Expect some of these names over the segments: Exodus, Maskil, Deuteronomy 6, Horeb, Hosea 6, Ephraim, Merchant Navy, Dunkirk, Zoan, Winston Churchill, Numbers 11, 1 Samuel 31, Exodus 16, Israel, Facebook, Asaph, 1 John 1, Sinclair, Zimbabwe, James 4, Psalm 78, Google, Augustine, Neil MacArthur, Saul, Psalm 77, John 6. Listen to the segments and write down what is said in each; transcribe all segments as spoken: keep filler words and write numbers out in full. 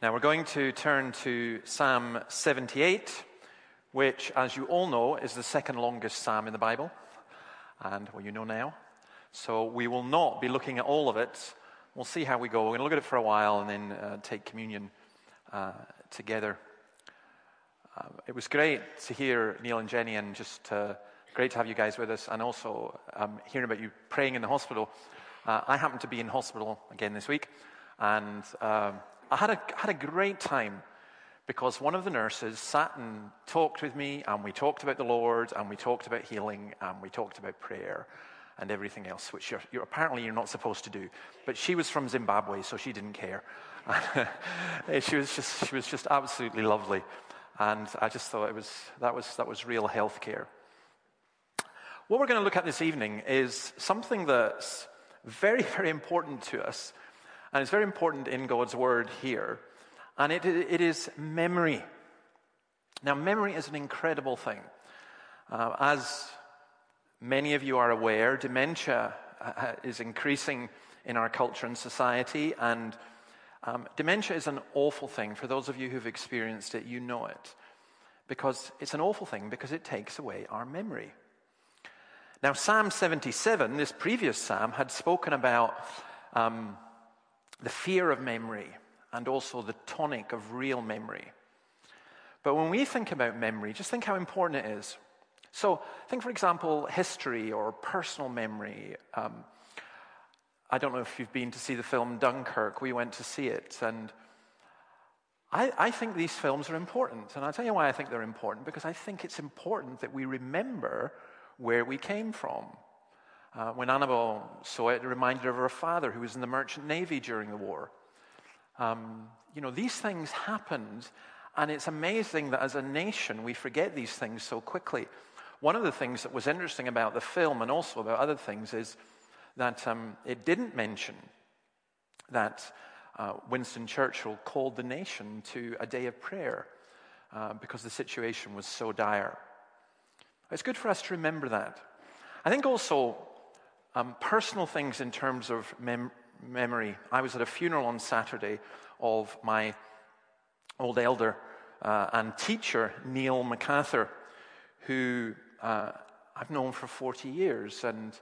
Now we're going to turn to Psalm seventy-eight, which, as you all know, is the second longest psalm in the Bible. And, well, you know now. So we will not be looking at all of it. We'll see how we go. We're going to look at it for a while and then uh, take communion uh, together. Uh, it was great to hear Neil and Jenny, and just uh, great to have you guys with us, and also um, hearing about you praying in the hospital. Uh, I happened to be in hospital again this week, and... Um, I had a had a great time, because one of the nurses sat and talked with me, and we talked about the Lord, and we talked about healing, and we talked about prayer and everything else, which you're, you're apparently you're not supposed to do. But she was from Zimbabwe, so she didn't care. she was just she was just absolutely lovely, and I just thought it was that was that was real healthcare. What we're going to look at this evening is something that's very, very important to us. And it's very important in God's word here. And it, it is memory. Now, memory is an incredible thing. Uh, as many of you are aware, dementia uh, is increasing in our culture and society. And um, dementia is an awful thing. For those of you who've experienced it, you know it. Because it's an awful thing because it takes away our memory. Now, Psalm seventy-seven, this previous psalm, had spoken about... Um, the fear of memory, and also the tonic of real memory. But when we think about memory, just think how important it is. So think, for example, history or personal memory. Um, I don't know if you've been to see the film Dunkirk. We went to see it, and I, I think these films are important. And I'll tell you why I think they're important, because I think it's important that we remember where we came from. Uh, when Annabelle saw it, it reminded her of her father, who was in the Merchant Navy during the war. Um, you know, these things happened, and it's amazing that as a nation we forget these things so quickly. One of the things that was interesting about the film, and also about other things, is that um, it didn't mention that uh, Winston Churchill called the nation to a day of prayer uh, because the situation was so dire. It's good for us to remember that. I think also... Um, personal things in terms of mem- memory. I was at a funeral on Saturday of my old elder uh, and teacher, Neil MacArthur, who uh, I've known for forty years. And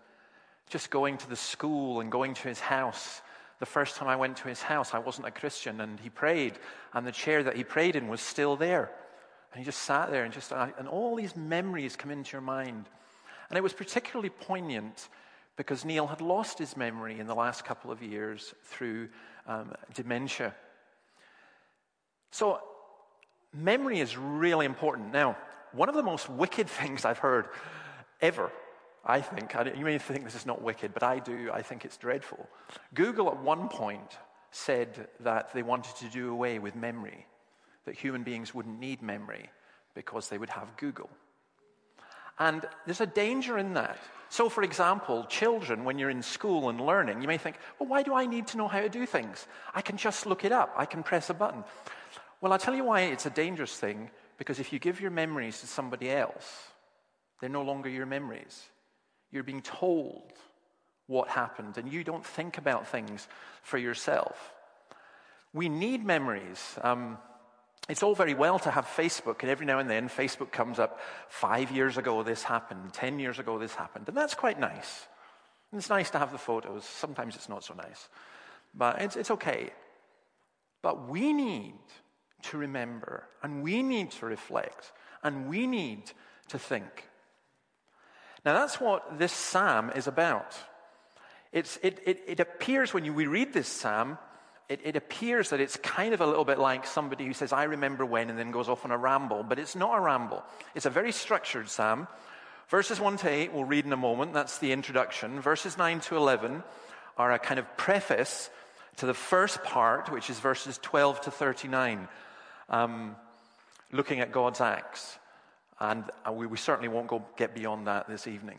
just going to the school and going to his house, the first time I went to his house, I wasn't a Christian, and he prayed, and the chair that he prayed in was still there. And he just sat there, and just uh, and all these memories come into your mind. And it was particularly poignant because Neil had lost his memory in the last couple of years through um, dementia. So memory is really important. Now, one of the most wicked things I've heard ever, I think, I you may think this is not wicked, but I do, I think it's dreadful. Google at one point said that they wanted to do away with memory, that human beings wouldn't need memory because they would have Google. And there's a danger in that. So, for example, children, when you're in school and learning, you may think, well, why do I need to know how to do things? I can just look it up. I can press a button. Well, I'll tell you why it's a dangerous thing, because if you give your memories to somebody else, they're no longer your memories. You're being told what happened, and you don't think about things for yourself. We need memories. Um, It's all very well to have Facebook, and every now and then Facebook comes up, five years ago this happened, ten years ago this happened, and that's quite nice. And it's nice to have the photos. Sometimes it's not so nice, but it's, it's okay. But we need to remember, and we need to reflect, and we need to think. Now that's what this psalm is about. It's, it, it, it appears when you, we read this psalm, It, it appears that it's kind of a little bit like somebody who says, I remember when, and then goes off on a ramble. But it's not a ramble. It's a very structured psalm. Verses one to eight, we'll read in a moment. That's the introduction. Verses nine to eleven are a kind of preface to the first part, which is verses twelve to thirty-nine, um, looking at God's acts. And we, we certainly won't go get beyond that this evening.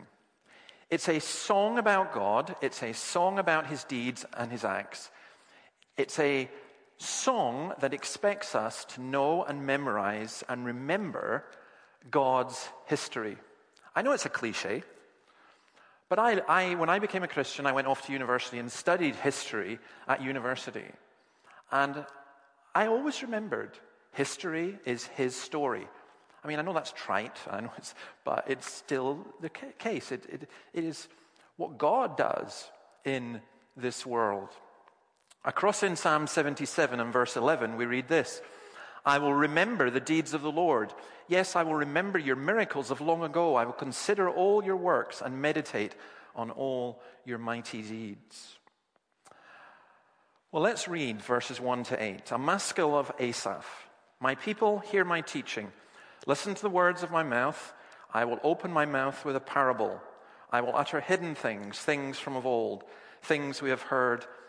It's a song about God. It's a song about his deeds and his acts. It's a song that expects us to know and memorize and remember God's history. I know it's a cliche, but I, I, when I became a Christian, I went off to university and studied history at university. And I always remembered history is his story. I mean, I know that's trite, I know it's, but it's still the case. It, it, it is what God does in this world. Across in Psalm seventy-seven and verse eleven, we read this: I will remember the deeds of the Lord. Yes, I will remember your miracles of long ago. I will consider all your works and meditate on all your mighty deeds. Well, let's read verses one to eight. A maskil of Asaph. My people, hear my teaching. Listen to the words of my mouth. I will open my mouth with a parable. I will utter hidden things, things from of old, things we have heard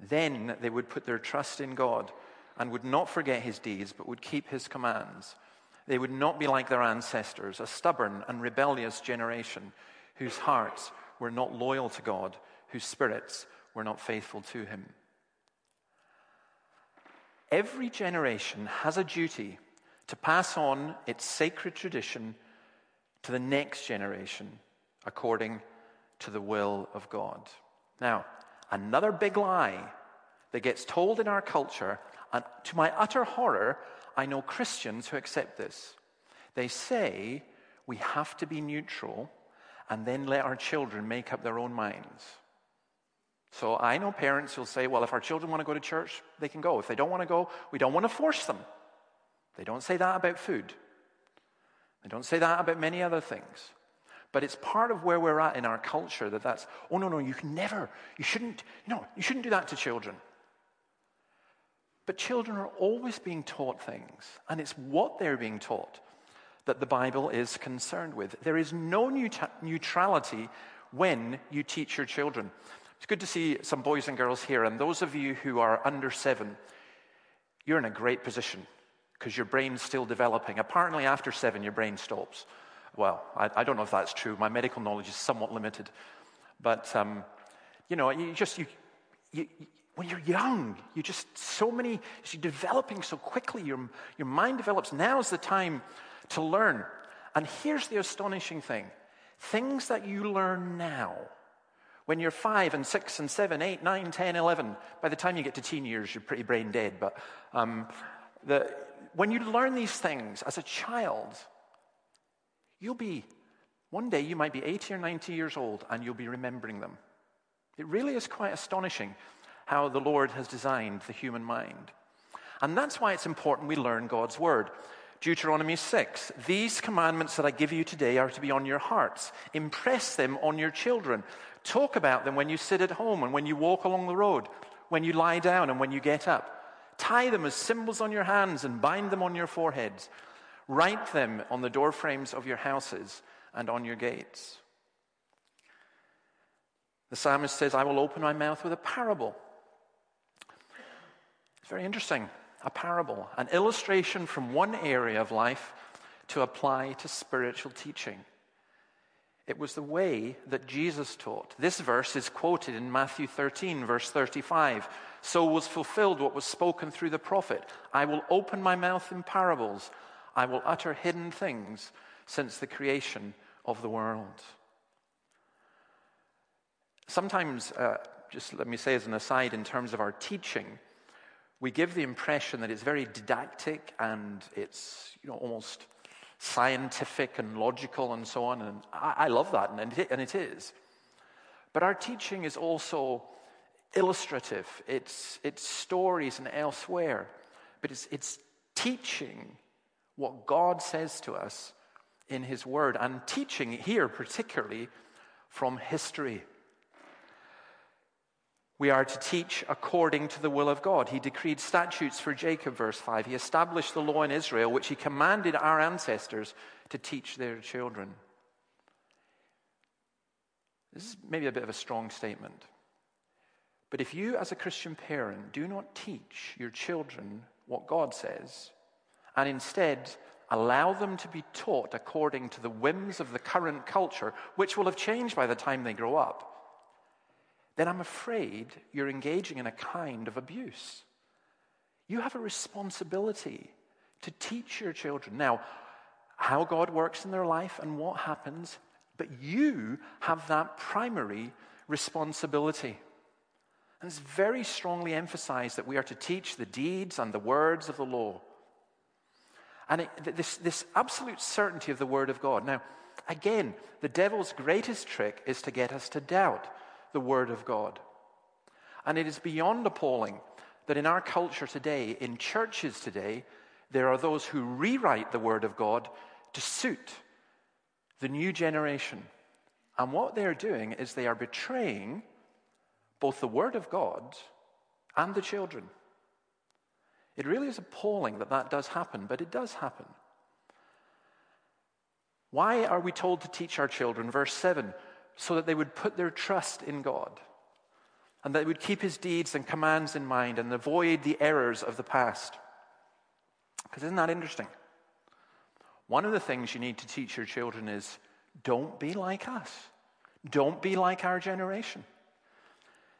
Then they would put their trust in God and would not forget his deeds, but would keep his commands. They would not be like their ancestors, a stubborn and rebellious generation, whose hearts were not loyal to God, whose spirits were not faithful to him. Every generation has a duty to pass on its sacred tradition to the next generation, according to the will of God. Now, another big lie that gets told in our culture, and to my utter horror, I know Christians who accept this. They say we have to be neutral and then let our children make up their own minds. So I know parents who'll say, well, if our children want to go to church, they can go. If they don't want to go, we don't want to force them. They don't say that about food. They don't say that about many other things. But it's part of where we're at in our culture that that's, oh, no, no, you can never, you shouldn't, no, you shouldn't do that to children. But children are always being taught things, and it's what they're being taught that the Bible is concerned with. There is no neut- neutrality when you teach your children. It's good to see some boys and girls here, and those of you who are under seven, you're in a great position because your brain's still developing. Apparently after seven, your brain stops. Well, I, I don't know if that's true. My medical knowledge is somewhat limited. But, um, you know, you just, you, you, you when you're young, you just, so many, you're developing so quickly, your, your mind develops. Now's the time to learn. And here's the astonishing thing. Things that you learn now, when you're five and six and seven, eight, nine, ten, eleven, by the time you get to teen years, you're pretty brain dead. But um, the, when you learn these things as a child, you'll be, one day you might be eighty or ninety years old and you'll be remembering them. It really is quite astonishing how the Lord has designed the human mind. And that's why it's important we learn God's word. Deuteronomy six, these commandments that I give you today are to be on your hearts. Impress them on your children. Talk about them when you sit at home and when you walk along the road, when you lie down and when you get up. Tie them as symbols on your hands and bind them on your foreheads. Write them on the doorframes of your houses and on your gates. The psalmist says, I will open my mouth with a parable. It's very interesting. A parable, an illustration from one area of life to apply to spiritual teaching. It was the way that Jesus taught. This verse is quoted in Matthew thirteen, verse thirty-five. So was fulfilled what was spoken through the prophet. I will open my mouth in parables. I will utter hidden things since the creation of the world. Sometimes, uh, just let me say as an aside, in terms of our teaching, we give the impression that it's very didactic and it's, you know, almost scientific and logical and so on. And I, I love that, and it, and it is. But our teaching is also illustrative. It's it's stories and elsewhere, but it's it's teaching what God says to us in his word, and teaching here particularly from history. We are to teach according to the will of God. He decreed statutes for Jacob, verse five. He established the law in Israel, which he commanded our ancestors to teach their children. This is maybe a bit of a strong statement. But if you, as a Christian parent, do not teach your children what God says, and instead allow them to be taught according to the whims of the current culture, which will have changed by the time they grow up, then I'm afraid you're engaging in a kind of abuse. You have a responsibility to teach your children now how God works in their life and what happens, but you have that primary responsibility. And it's very strongly emphasized that we are to teach the deeds and the words of the law. And it, this, this absolute certainty of the word of God. Now, again, the devil's greatest trick is to get us to doubt the word of God. And it is beyond appalling that in our culture today, in churches today, there are those who rewrite the word of God to suit the new generation. And what they're doing is they are betraying both the word of God and the children. It really is appalling that that does happen, but it does happen. Why are we told to teach our children? Verse seven, so that they would put their trust in God, and that they would keep his deeds and commands in mind and avoid the errors of the past. Because isn't that interesting? One of the things you need to teach your children is, don't be like us. Don't be like our generation.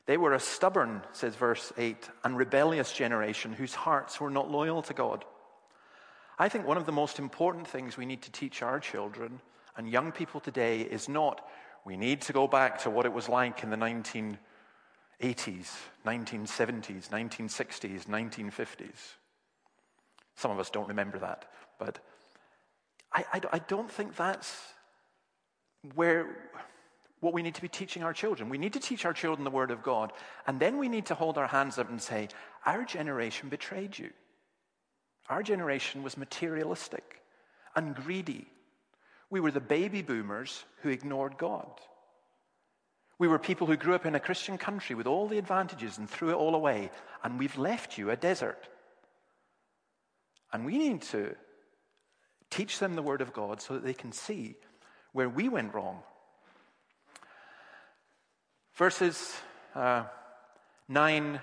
They were a stubborn, says verse eight, and rebellious generation whose hearts were not loyal to God. I think one of the most important things we need to teach our children and young people today is not, we need to go back to what it was like in the nineteen eighties, nineteen seventies, nineteen sixties, nineteen fifties. Some of us don't remember that, but I, I, I don't think that's where what we need to be teaching our children. We need to teach our children the word of God, and then we need to hold our hands up and say, our generation betrayed you. Our generation was materialistic and greedy. We were the baby boomers who ignored God. We were people who grew up in a Christian country with all the advantages and threw it all away, and we've left you a desert. And we need to teach them the word of God so that they can see where we went wrong. Verses uh, nine,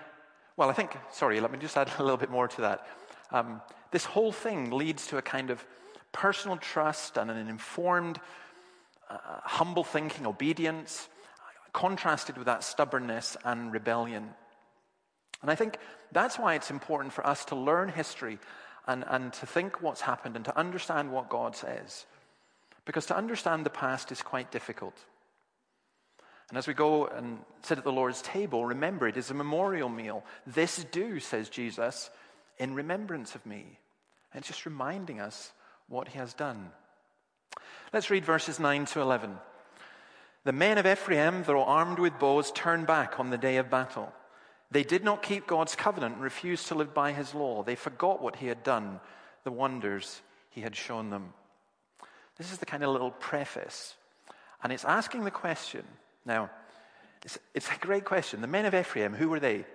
well, I think, sorry, let me just add a little bit more to that. Um, this whole thing leads to a kind of personal trust and an informed, uh, humble thinking, obedience, contrasted with that stubbornness and rebellion. And I think that's why it's important for us to learn history and, and to think what's happened and to understand what God says. Because to understand the past is quite difficult. And as we go and sit at the Lord's table, remember it is a memorial meal. This do, says Jesus, in remembrance of me. And it's just reminding us what he has done. Let's read verses nine to eleven. The men of Ephraim, though armed with bows, turned back on the day of battle. They did not keep God's covenant and refused to live by his law. They forgot what he had done, the wonders he had shown them. This is the kind of little preface. And it's asking the question. Now, it's, it's a great question. The men of Ephraim, who were they?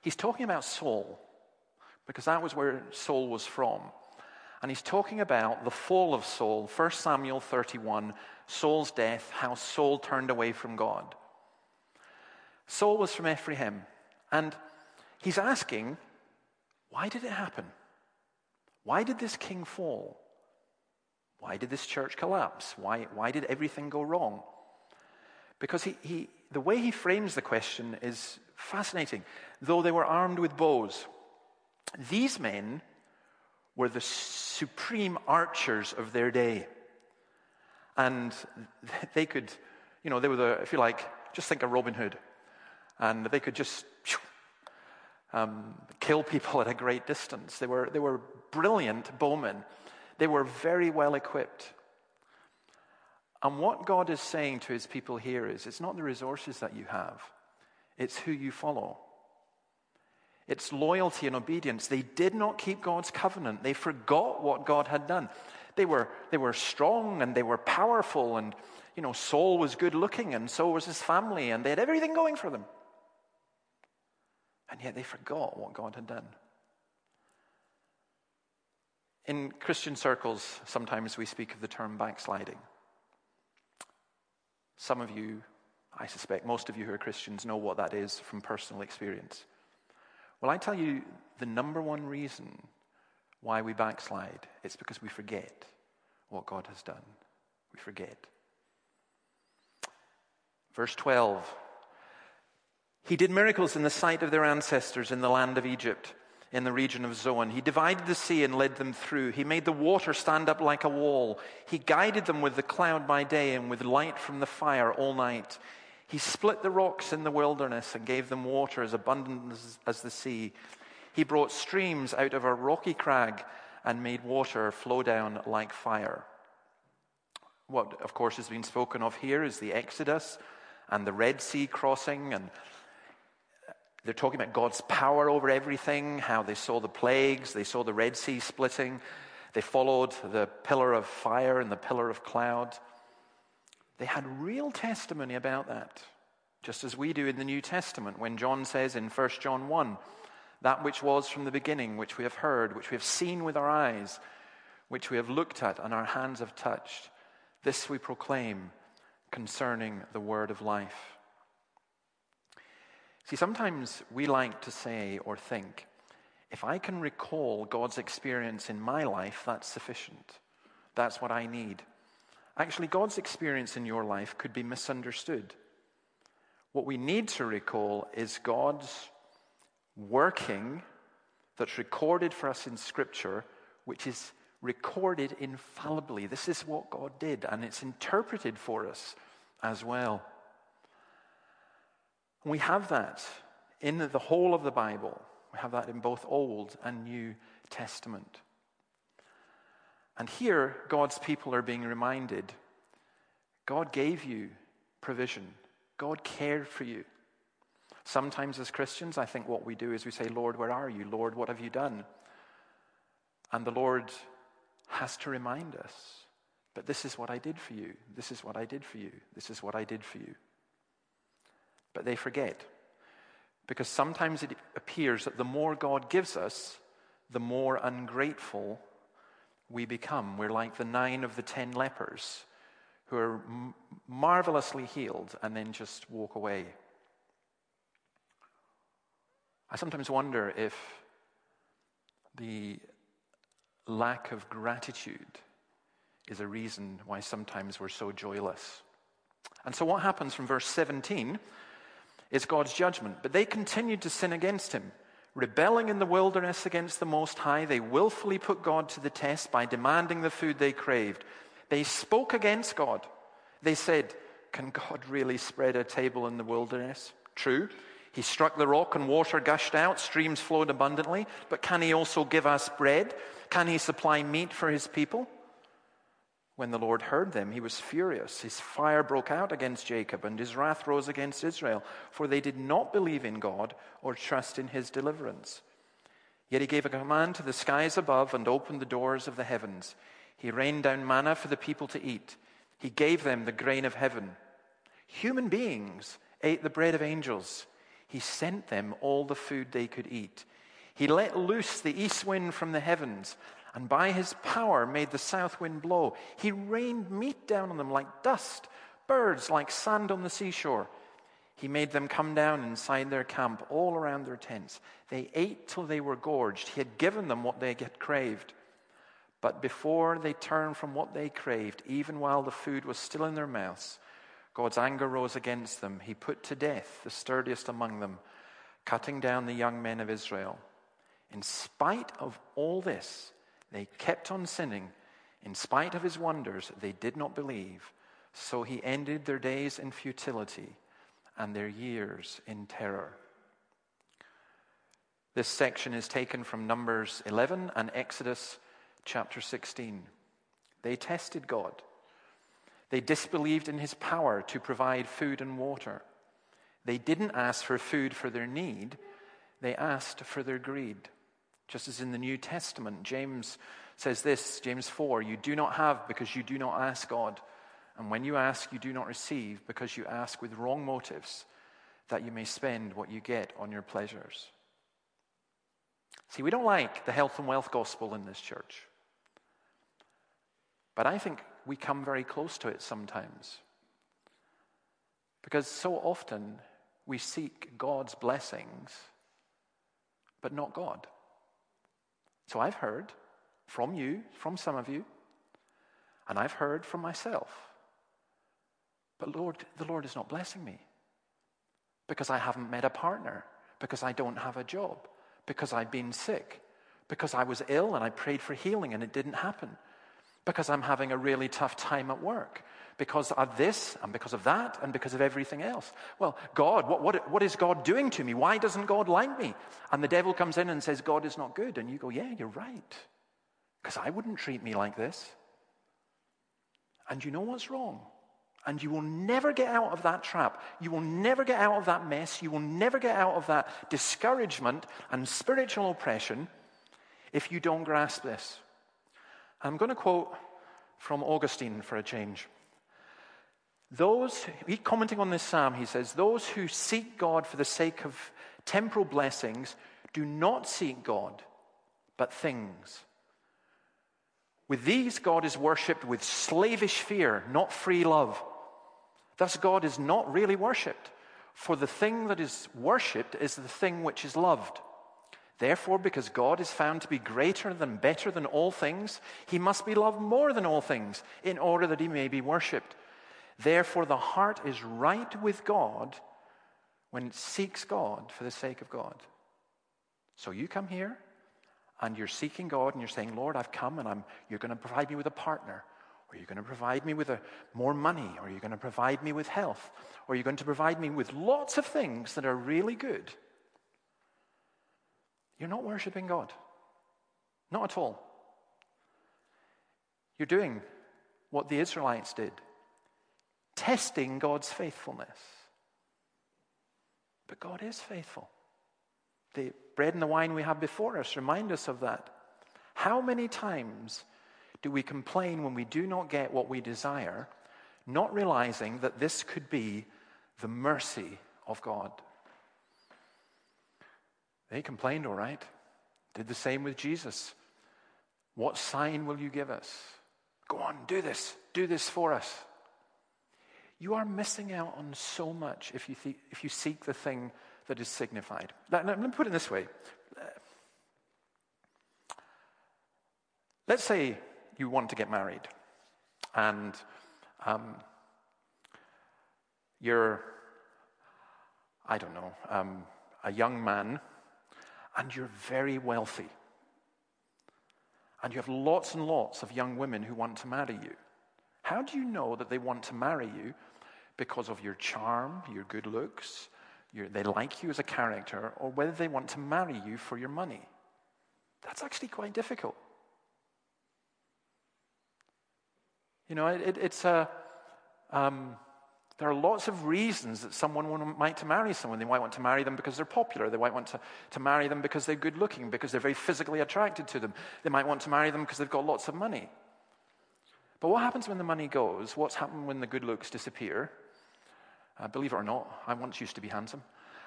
He's talking about Saul, because that was where Saul was from. And he's talking about the fall of Saul, First Samuel thirty-one, Saul's death, how Saul turned away from God. Saul was from Ephraim, and he's asking, why did it happen? Why did this king fall? Why did this church collapse? Why, why did everything go wrong? Because he, he, the way he frames the question is fascinating. Though they were armed with bows, these men were the supreme archers of their day. And they could, you know, they were the, if you like, just think of Robin Hood. And they could just um, kill people at a great distance. They were, they were brilliant bowmen. They were very well equipped. And what God is saying to his people here is, it's not the resources that you have. It's who you follow. It's loyalty and obedience. They did not keep God's covenant. They forgot what God had done. They were, they were strong and they were powerful, and, you know, Saul was good looking and so was his family, and they had everything going for them. And yet they forgot what God had done. In Christian circles, sometimes we speak of the term backsliding. Some of you, I suspect most of you who are Christians, know what that is from personal experience. Well, I tell you, the number one reason why we backslide. It's because we forget what God has done. We forget. Verse twelve. He did miracles in the sight of their ancestors in the land of Egypt, in the region of Zoan. He divided the sea and led them through. He made the water stand up like a wall. He guided them with the cloud by day and with light from the fire all night. He split the rocks in the wilderness and gave them water as abundant as, as the sea. He brought streams out of a rocky crag and made water flow down like fire. What, of course, has been spoken of here is the Exodus and the Red Sea crossing, and they're talking about God's power over everything, how they saw the plagues, they saw the Red Sea splitting, they followed the pillar of fire and the pillar of cloud. They had real testimony about that, just as we do in the New Testament, when John says in First John one, that which was from the beginning, which we have heard, which we have seen with our eyes, which we have looked at and our hands have touched, this we proclaim concerning the word of life. See, sometimes we like to say or think, if I can recall God's experience in my life, that's sufficient. That's what I need. Actually, God's experience in your life could be misunderstood. What we need to recall is God's working that's recorded for us in Scripture, which is recorded infallibly. This is what God did, and it's interpreted for us as well. We have that in the whole of the Bible. We have that in both Old and New Testament. And here, God's people are being reminded, God gave you provision. God cared for you. Sometimes as Christians, I think what we do is we say, Lord, where are you? Lord, what have you done? And the Lord has to remind us, but this is what I did for you. This is what I did for you. This is what I did for you. But they forget, because sometimes it appears that the more God gives us, the more ungrateful we become. We're like the nine of the ten lepers who are m- marvelously healed and then just walk away. I sometimes wonder if the lack of gratitude is a reason why sometimes we're so joyless. And so what happens from verse seventeen is God's judgment. But they continued to sin against him, rebelling in the wilderness against the Most High. They willfully put God to the test by demanding the food they craved. They spoke against God. They said, can God really spread a table in the wilderness? True, he struck the rock and water gushed out, streams flowed abundantly. But can he also give us bread? Can he supply meat for his people? When the Lord heard them, he was furious. His fire broke out against Jacob, and his wrath rose against Israel, for they did not believe in God or trust in his deliverance. Yet he gave a command to the skies above and opened the doors of the heavens. He rained down manna for the people to eat. He gave them the grain of heaven. Human beings ate the bread of angels. He sent them all the food they could eat. He let loose the east wind from the heavens, and by his power made the south wind blow. He rained meat down on them like dust, birds like sand on the seashore. He made them come down inside their camp, all around their tents. They ate till they were gorged. He had given them what they had craved. But before they turned from what they craved, even while the food was still in their mouths, God's anger rose against them. He put to death the sturdiest among them, cutting down the young men of Israel. In spite of all this, they kept on sinning. In spite of his wonders, they did not believe. So he ended their days in futility and their years in terror. This section is taken from Numbers eleven and Exodus chapter sixteen. They tested God. They disbelieved in his power to provide food and water. They didn't ask for food for their need. They asked for their greed. Just as in the New Testament, James says this, James four, you do not have because you do not ask God. And when you ask, you do not receive because you ask with wrong motives, that you may spend what you get on your pleasures. See, we don't like the health and wealth gospel in this church. But I think we come very close to it sometimes. Because so often we seek God's blessings, but not God. So I've heard, from you, from some of you, and I've heard from myself. But Lord, the Lord is not blessing me because I haven't met a partner, because I don't have a job, because I've been sick, because I was ill and I prayed for healing and it didn't happen, because I'm having a really tough time at work, because of this and because of that and because of everything else. Well, God, what, what, what is God doing to me? Why doesn't God like me? And the devil comes in and says, God is not good. And you go, yeah, you're right, because I wouldn't treat me like this. And you know what's wrong. And you will never get out of that trap. You will never get out of that mess. You will never get out of that discouragement and spiritual oppression if you don't grasp this. I'm going to quote from Augustine for a change. Those, he commenting on this psalm, he says, those who seek God for the sake of temporal blessings do not seek God, but things. With these, God is worshipped with slavish fear, not free love. Thus, God is not really worshipped, for the thing that is worshipped is the thing which is loved. Therefore, because God is found to be greater than, better than all things, he must be loved more than all things, in order that he may be worshipped. Therefore, the heart is right with God when it seeks God for the sake of God. So you come here, and you're seeking God, and you're saying, Lord, I've come, and I'm, you're going to provide me with a partner, or you're going to provide me with a, more money, or you're going to provide me with health, or you're going to provide me with lots of things that are really good. You're not worshiping God. Not at all. You're doing what the Israelites did, testing God's faithfulness. But God is faithful. The bread and the wine we have before us remind us of that. How many times do we complain when we do not get what we desire, not realizing that this could be the mercy of God? They complained, all right. Did the same with Jesus. What sign will you give us? Go on, do this. Do this for us. You are missing out on so much if you, th- if you seek the thing that is signified. Let, let me put it this way. Let's say you want to get married and um, you're, I don't know, um, a young man, and you're very wealthy, and you have lots and lots of young women who want to marry you. How do you know that they want to marry you? Because of your charm, your good looks, your, they like you as a character, or whether they want to marry you for your money? That's actually quite difficult. You know, it, it, it's a, um, there are lots of reasons that someone might to marry someone. They might want to marry them because they're popular. They might want to, to marry them because they're good looking, because they're very physically attracted to them. They might want to marry them because they've got lots of money. But what happens when the money goes? What's happened when the good looks disappear? Uh, believe it or not, I once used to be handsome.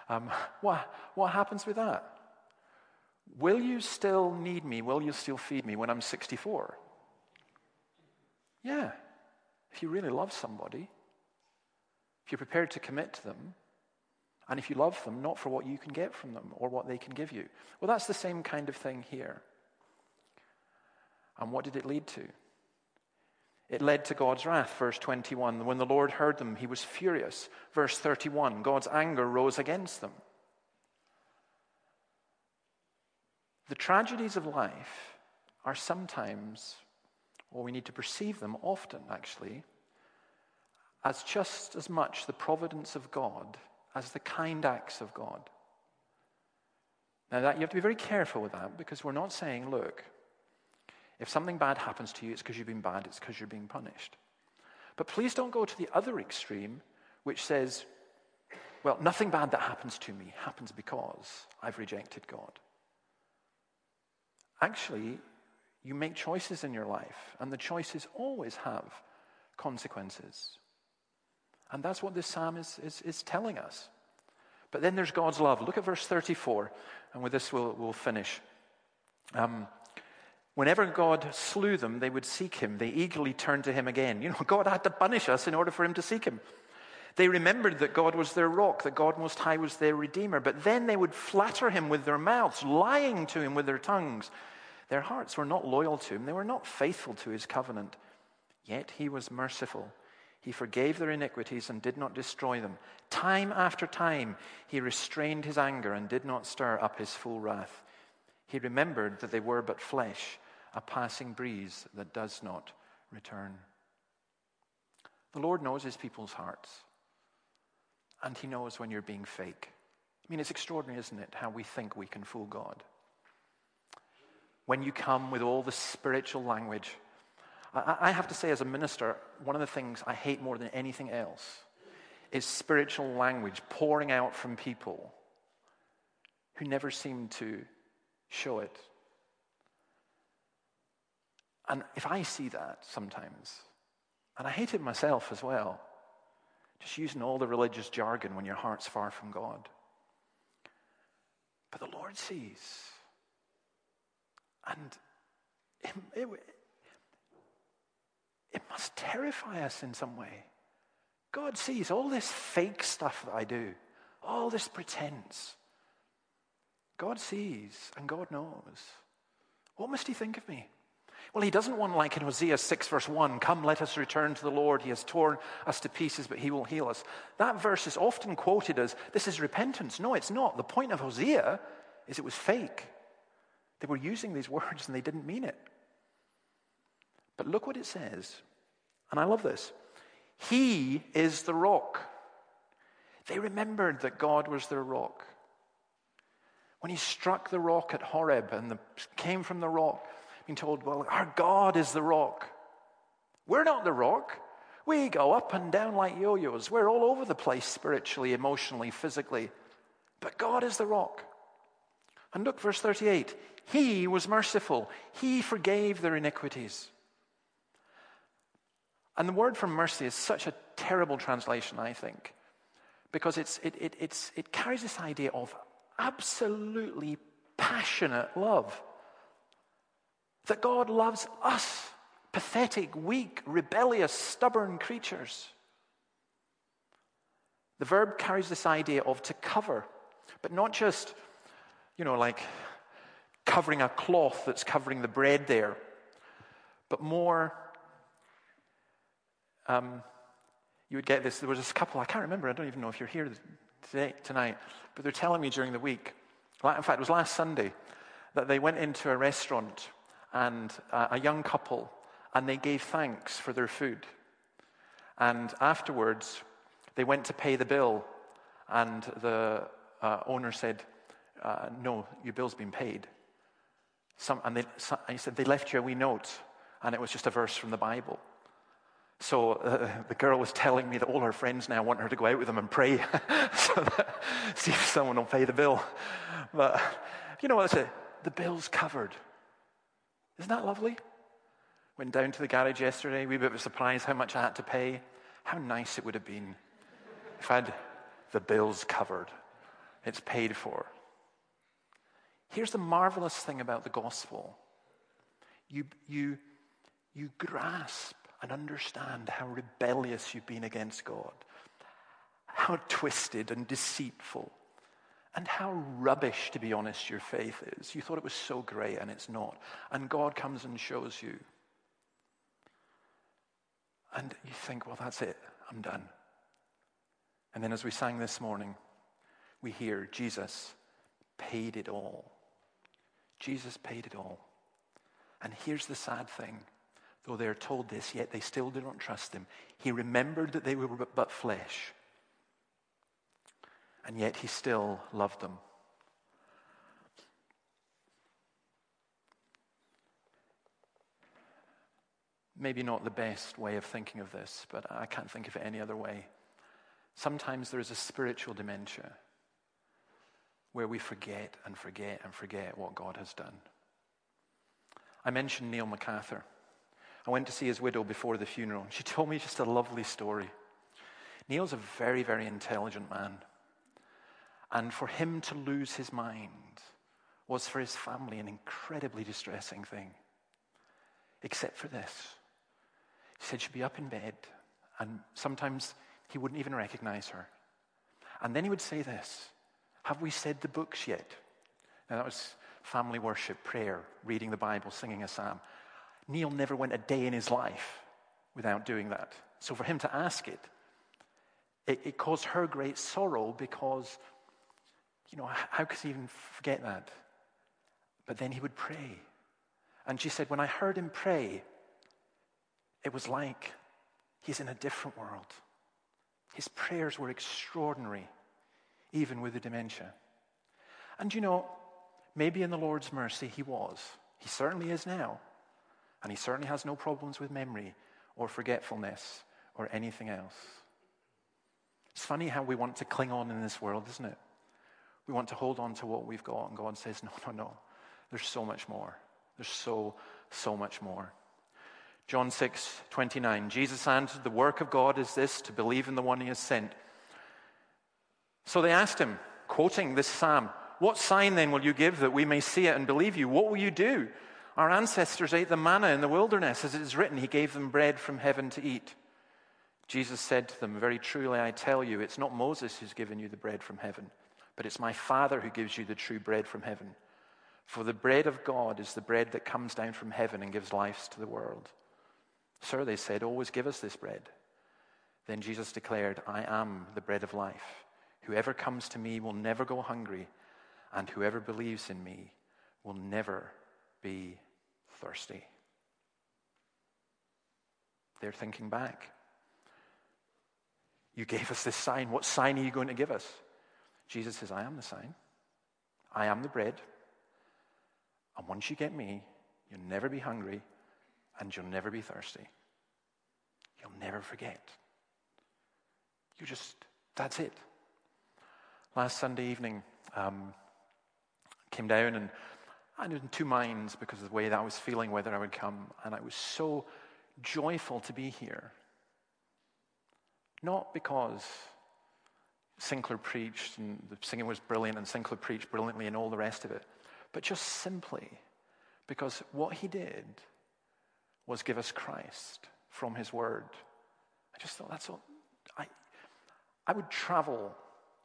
Um, what, what happens with that? Will you still need me? Will you still feed me when I'm sixty-four? Yeah. If you really love somebody, if you're prepared to commit to them, and if you love them, not for what you can get from them or what they can give you. Well, that's the same kind of thing here. And what did it lead to? It led to God's wrath, verse twenty-one. When the Lord heard them, he was furious. Verse thirty-one, God's anger rose against them. The tragedies of life are sometimes, or we need to perceive them often actually, as just as much the providence of God as the kind acts of God. Now that you have to be very careful with that, because we're not saying, look, if something bad happens to you, it's because you've been bad, it's because you're being punished. But please don't go to the other extreme, which says, well, nothing bad that happens to me happens because I've rejected God. Actually, you make choices in your life, and the choices always have consequences. And that's what this psalm is, is, is telling us. But then there's God's love. Look at verse thirty-four, and with this we'll, we'll finish. Um... Whenever God slew them, they would seek him. They eagerly turned to him again. You know, God had to punish us in order for him to seek him. They remembered that God was their rock, that God Most High was their Redeemer. But then they would flatter him with their mouths, lying to him with their tongues. Their hearts were not loyal to him. They were not faithful to his covenant. Yet he was merciful. He forgave their iniquities and did not destroy them. Time after time, he restrained his anger and did not stir up his full wrath. He remembered that they were but flesh, a passing breeze that does not return. The Lord knows his people's hearts, and he knows when you're being fake. I mean, it's extraordinary, isn't it, how we think we can fool God. When you come with all the spiritual language, I have to say as a minister, one of the things I hate more than anything else is spiritual language pouring out from people who never seem to show it. And if I see that sometimes, and I hate it myself as well, just using all the religious jargon when your heart's far from God. But the Lord sees. And it, it, it must terrify us in some way. God sees all this fake stuff that I do, all this pretense. God sees and God knows. What must he think of me? Well, he doesn't want, like in Hosea six verse one, come let us return to the Lord. He has torn us to pieces, but he will heal us. That verse is often quoted as, this is repentance. No, it's not. The point of Hosea is it was fake. They were using these words and they didn't mean it. But look what it says. And I love this. He is the rock. They remembered that God was their rock. When he struck the rock at Horeb and the, came from the rock, being told, well, our God is the rock. We're not the rock. We go up and down like yo-yos. We're all over the place spiritually, emotionally, physically. But God is the rock. And look, verse thirty-eight. He was merciful. He forgave their iniquities. And the word for mercy is such a terrible translation, I think, because it's it it it's, it carries this idea of absolutely passionate love. That God loves us, pathetic, weak, rebellious, stubborn creatures. The verb carries this idea of to cover, but not just, you know, like covering a cloth that's covering the bread there, but more, um, you would get this. There was this couple, I can't remember, I don't even know if you're here today, tonight, but they're telling me during the week, in fact, it was last Sunday, that they went into a restaurant and uh, a young couple, and they gave thanks for their food. And afterwards, they went to pay the bill, and the uh, owner said, uh, no, your bill's been paid. Some, and they, some, he said, they left you a wee note, and it was just a verse from the Bible. So uh, the girl was telling me that all her friends now want her to go out with them and pray, so that, see if someone will pay the bill. But, you know what, that's it. The bill's covered. Isn't that lovely? Went down to the garage yesterday, a wee bit of a surprise how much I had to pay. How nice it would have been if I had the bills covered. It's paid for. Here's the marvelous thing about the gospel. You, you, you grasp and understand how rebellious you've been against God, how twisted and deceitful, and how rubbish, to be honest, your faith is. You thought it was so great, and it's not. And God comes and shows you. And you think, well, that's it. I'm done. And then as we sang this morning, we hear Jesus paid it all. Jesus paid it all. And here's the sad thing. Though they're told this, yet they still do not trust him. He remembered that they were but flesh. And yet he still loved them. Maybe not the best way of thinking of this, but I can't think of it any other way. Sometimes there is a spiritual dementia where we forget and forget and forget what God has done. I mentioned Neil MacArthur. I went to see his widow before the funeral. She told me just a lovely story. Neil's a very, very intelligent man. And for him to lose his mind was for his family an incredibly distressing thing. Except for this. He said she'd be up in bed, and sometimes he wouldn't even recognize her. And then he would say this, have we said the books yet? Now that was family worship, prayer, reading the Bible, singing a psalm. Neil never went a day in his life without doing that. So for him to ask it, it, it caused her great sorrow because, you know, how could he even forget that? But then he would pray. And she said, when I heard him pray, it was like he's in a different world. His prayers were extraordinary, even with the dementia. And you know, maybe in the Lord's mercy he was. He certainly is now. And he certainly has no problems with memory or forgetfulness or anything else. It's funny how we want to cling on in this world, isn't it? We want to hold on to what we've got, and God says, no, no, no. There's so much more. There's so, so much more. John six twenty-nine, Jesus answered, the work of God is this, to believe in the one he has sent. So they asked him, quoting this psalm, what sign then will you give that we may see it and believe you? What will you do? Our ancestors ate the manna in the wilderness. As it is written, he gave them bread from heaven to eat. Jesus said to them, very truly I tell you, it's not Moses who's given you the bread from heaven, but it's my Father who gives you the true bread from heaven. For the bread of God is the bread that comes down from heaven and gives life to the world. Sir, they said, always give us this bread. Then Jesus declared, I am the bread of life. Whoever comes to me will never go hungry, and whoever believes in me will never be thirsty. They're thinking back. You gave us this sign. What sign are you going to give us? Jesus says, I am the sign. I am the bread. And once you get me, you'll never be hungry, and you'll never be thirsty. You'll never forget. You just, that's it. Last Sunday evening, um, came down and I was in two minds because of the way that I was feeling whether I would come. And I was so joyful to be here. Not because Sinclair preached and the singing was brilliant and Sinclair preached brilliantly and all the rest of it, but just simply because what he did was give us Christ from his word. I just thought, that's all. I, I would travel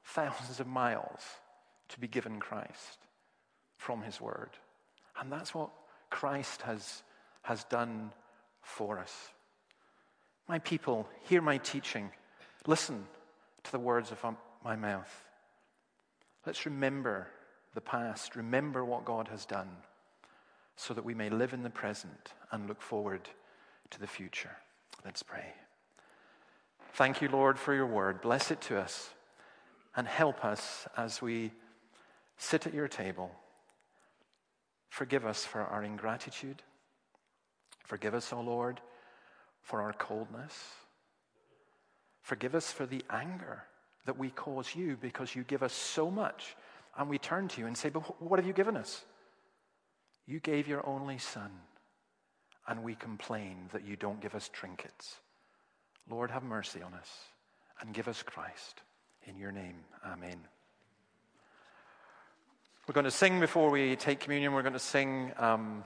thousands of miles to be given Christ from his word. And that's what Christ has, has done for us. My people, hear my teaching. Listen to the words of my mouth. Let's remember the past. Remember what God has done, so that we may live in the present and look forward to the future. Let's pray. Thank you, Lord, for your word. Bless it to us and help us as we sit at your table. Forgive us for our ingratitude. Forgive us, O Lord, for our coldness. Forgive us for the anger that we cause you because you give us so much and we turn to you and say, but what have you given us? You gave your only son, and we complain that you don't give us trinkets. Lord, have mercy on us, and give us Christ. In your name, amen. We're going to sing before we take communion. We're going to sing... Um